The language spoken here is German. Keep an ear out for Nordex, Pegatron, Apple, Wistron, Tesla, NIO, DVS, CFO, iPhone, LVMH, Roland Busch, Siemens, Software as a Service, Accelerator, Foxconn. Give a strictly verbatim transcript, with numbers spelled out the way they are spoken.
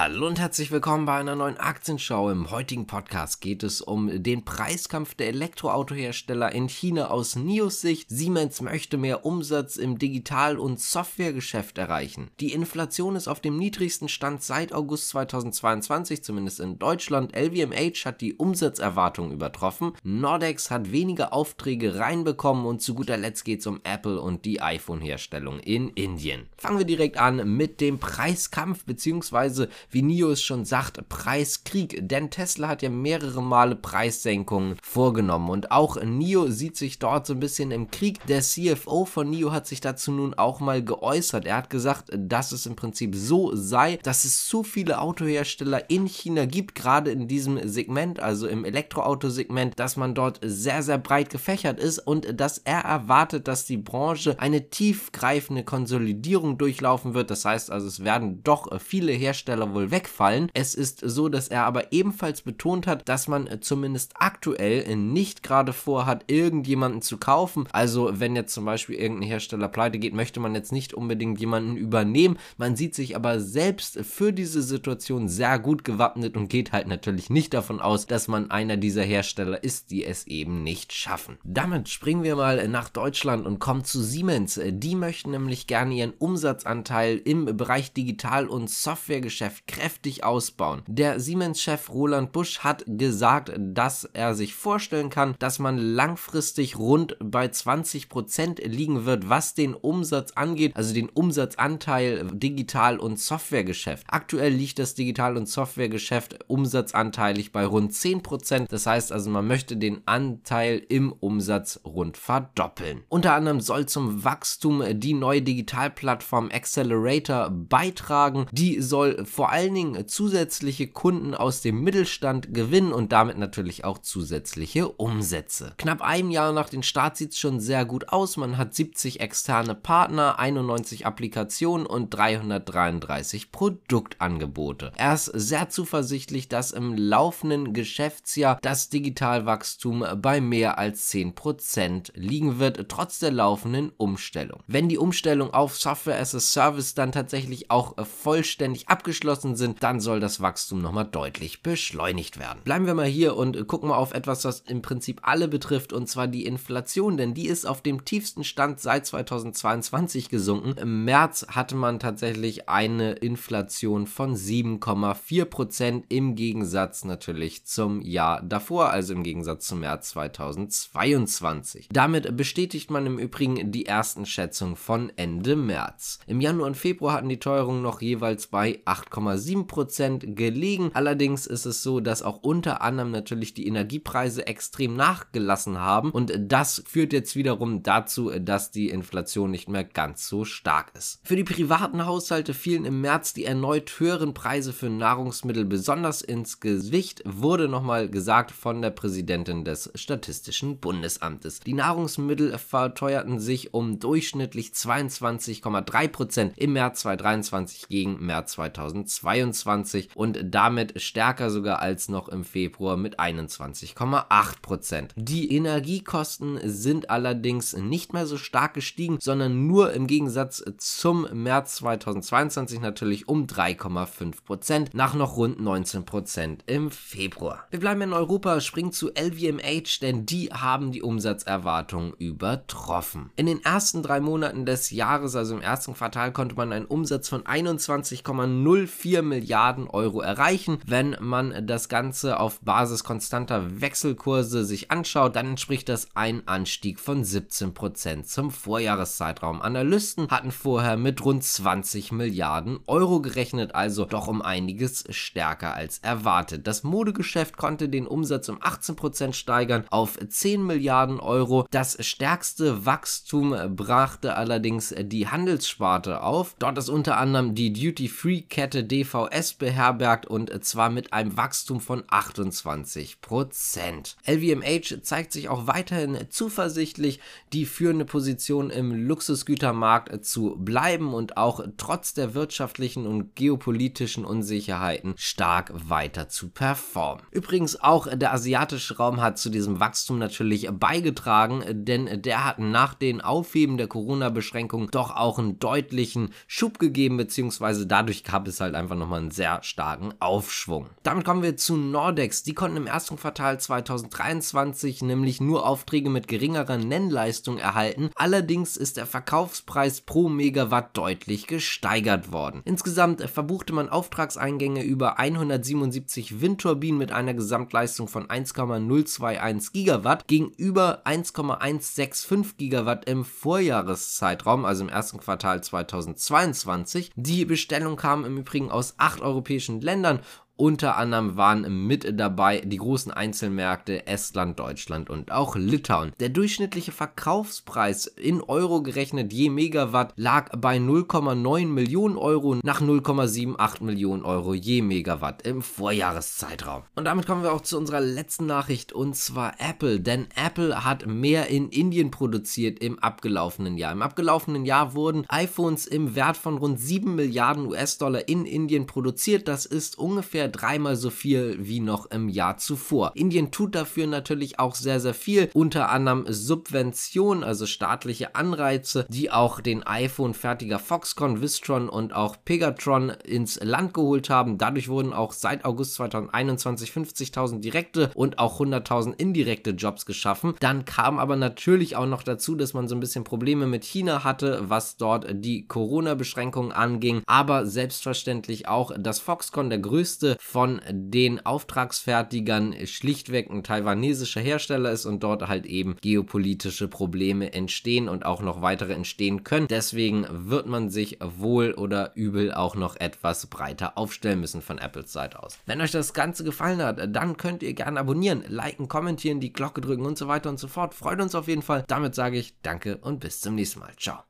Hallo und herzlich willkommen bei einer neuen Aktienschau. Im heutigen Podcast geht es um den Preiskampf der Elektroautohersteller in China aus N I Os Sicht. Siemens möchte mehr Umsatz im Digital- und Softwaregeschäft erreichen. Die Inflation ist auf dem niedrigsten Stand seit August zweitausendzweiundzwanzig, zumindest in Deutschland. L V M H hat die Umsatzerwartung übertroffen. Nordex hat weniger Aufträge reinbekommen und zu guter Letzt geht es um Apple und die iPhone-Herstellung in Indien. Fangen wir direkt an mit dem Preiskampf bzw. wie N I O es schon sagt, Preiskrieg, denn Tesla hat ja mehrere Male Preissenkungen vorgenommen und auch N I O sieht sich dort so ein bisschen im Krieg. Der C F O von N I O hat sich dazu nun auch mal geäußert. Er hat gesagt, dass es im Prinzip so sei, dass es zu viele Autohersteller in China gibt, gerade in diesem Segment, also im Elektroautosegment, dass man dort sehr, sehr breit gefächert ist und dass er erwartet, dass die Branche eine tiefgreifende Konsolidierung durchlaufen wird. Das heißt also, es werden doch viele Hersteller wohl wegfallen. Es ist so, dass er aber ebenfalls betont hat, dass man zumindest aktuell nicht gerade vorhat, irgendjemanden zu kaufen. Also wenn jetzt zum Beispiel irgendein Hersteller pleite geht, möchte man jetzt nicht unbedingt jemanden übernehmen. Man sieht sich aber selbst für diese Situation sehr gut gewappnet und geht halt natürlich nicht davon aus, dass man einer dieser Hersteller ist, die es eben nicht schaffen. Damit springen wir mal nach Deutschland und kommen zu Siemens. Die möchten nämlich gerne ihren Umsatzanteil im Bereich Digital- und Softwaregeschäft kräftig ausbauen. Der Siemens-Chef Roland Busch hat gesagt, dass er sich vorstellen kann, dass man langfristig rund bei zwanzig Prozent liegen wird, was den Umsatz angeht, also den Umsatzanteil Digital- und Softwaregeschäft. Aktuell liegt das Digital- und Softwaregeschäft umsatzanteilig bei rund zehn Prozent, das heißt also, man möchte den Anteil im Umsatz rund verdoppeln. Unter anderem soll zum Wachstum die neue Digitalplattform Accelerator beitragen, die soll vor vor allen Dingen zusätzliche Kunden aus dem Mittelstand gewinnen und damit natürlich auch zusätzliche Umsätze. Knapp einem Jahr nach dem Start sieht es schon sehr gut aus. Man hat siebzig externe Partner, einundneunzig Applikationen und dreihundertdreiunddreißig Produktangebote. Er ist sehr zuversichtlich, dass im laufenden Geschäftsjahr das Digitalwachstum bei mehr als zehn Prozent liegen wird, trotz der laufenden Umstellung. Wenn die Umstellung auf Software as a Service dann tatsächlich auch vollständig abgeschlossen sind, dann soll das Wachstum nochmal deutlich beschleunigt werden. Bleiben wir mal hier und gucken mal auf etwas, das im Prinzip alle betrifft, und zwar die Inflation, denn die ist auf dem tiefsten Stand seit zweitausendzweiundzwanzig gesunken. Im März hatte man tatsächlich eine Inflation von sieben Komma vier Prozent im Gegensatz natürlich zum Jahr davor, also im Gegensatz zum März zweitausendzweiundzwanzig. Damit bestätigt man im Übrigen die ersten Schätzungen von Ende März. Im Januar und Februar hatten die Teuerungen noch jeweils bei acht Komma sieben Prozent gelegen. Allerdings ist es so, dass auch unter anderem natürlich die Energiepreise extrem nachgelassen haben und das führt jetzt wiederum dazu, dass die Inflation nicht mehr ganz so stark ist. Für die privaten Haushalte fielen im März die erneut höheren Preise für Nahrungsmittel besonders ins Gewicht, wurde nochmal gesagt von der Präsidentin des Statistischen Bundesamtes. Die Nahrungsmittel verteuerten sich um durchschnittlich zweiundzwanzig Komma drei Prozent im März zweitausenddreiundzwanzig gegen März zweitausendzweiundzwanzig und damit stärker sogar als noch im Februar mit einundzwanzig Komma acht Prozent. Die Energiekosten sind allerdings nicht mehr so stark gestiegen, sondern nur im Gegensatz zum März zweitausendzweiundzwanzig natürlich um drei Komma fünf Prozent nach noch rund neunzehn Prozent im Februar. Wir bleiben in Europa, springen zu L V M H, denn die haben die Umsatzerwartungen übertroffen. In den ersten drei Monaten des Jahres, also im ersten Quartal, konnte man einen Umsatz von einundzwanzig Komma null vier Milliarden Euro erreichen. Wenn man das Ganze auf Basis konstanter Wechselkurse sich anschaut, dann entspricht das einem Anstieg von siebzehn Prozent zum Vorjahreszeitraum. Analysten hatten vorher mit rund zwanzig Milliarden Euro gerechnet, also doch um einiges stärker als erwartet. Das Modegeschäft konnte den Umsatz um achtzehn Prozent steigern auf zehn Milliarden Euro. Das stärkste Wachstum brachte allerdings die Handelssparte auf. Dort ist unter anderem die Duty-Free-Kette D V S beherbergt und zwar mit einem Wachstum von achtundzwanzig Prozent. L V M H zeigt sich auch weiterhin zuversichtlich, die führende Position im Luxusgütermarkt zu bleiben und auch trotz der wirtschaftlichen und geopolitischen Unsicherheiten stark weiter zu performen. Übrigens auch der asiatische Raum hat zu diesem Wachstum natürlich beigetragen, denn der hat nach den Aufheben der Corona-Beschränkungen doch auch einen deutlichen Schub gegeben, beziehungsweise dadurch gab es halt einfach einfach nochmal einen sehr starken Aufschwung. Damit kommen wir zu Nordex. Die konnten im ersten Quartal zweitausenddreiundzwanzig nämlich nur Aufträge mit geringerer Nennleistung erhalten. Allerdings ist der Verkaufspreis pro Megawatt deutlich gesteigert worden. Insgesamt verbuchte man Auftragseingänge über hundertsiebenundsiebzig Windturbinen mit einer Gesamtleistung von eins Komma null zwei eins Gigawatt gegenüber eins Komma eins sechs fünf Gigawatt im Vorjahreszeitraum, also im ersten Quartal zweitausendzweiundzwanzig. Die Bestellung kam im Übrigen aus acht europäischen Ländern. Unter anderem waren mit dabei die großen Einzelmärkte Estland, Deutschland und auch Litauen. Der durchschnittliche Verkaufspreis in Euro gerechnet je Megawatt lag bei null Komma neun Millionen Euro nach null Komma achtundsiebzig Millionen Euro je Megawatt im Vorjahreszeitraum. Und damit kommen wir auch zu unserer letzten Nachricht, und zwar Apple. Denn Apple hat mehr in Indien produziert im abgelaufenen Jahr. Im abgelaufenen Jahr wurden iPhones im Wert von rund sieben Milliarden U S Dollar in Indien produziert. Das ist ungefähr dreimal so viel wie noch im Jahr zuvor. Indien tut dafür natürlich auch sehr, sehr viel, unter anderem Subventionen, also staatliche Anreize, die auch den iPhone-Fertiger Foxconn, Wistron und auch Pegatron ins Land geholt haben. Dadurch wurden auch seit August zweitausendeinundzwanzig fünfzigtausend direkte und auch hunderttausend indirekte Jobs geschaffen. Dann kam aber natürlich auch noch dazu, dass man so ein bisschen Probleme mit China hatte, was dort die Corona-Beschränkungen anging, aber selbstverständlich auch, dass Foxconn, der größte von den Auftragsfertigern, schlichtweg ein taiwanesischer Hersteller ist und dort halt eben geopolitische Probleme entstehen und auch noch weitere entstehen können. Deswegen wird man sich wohl oder übel auch noch etwas breiter aufstellen müssen von Apples Seite aus. Wenn euch das Ganze gefallen hat, dann könnt ihr gerne abonnieren, liken, kommentieren, die Glocke drücken und so weiter und so fort. Freut uns auf jeden Fall. Damit sage ich danke und bis zum nächsten Mal. Ciao.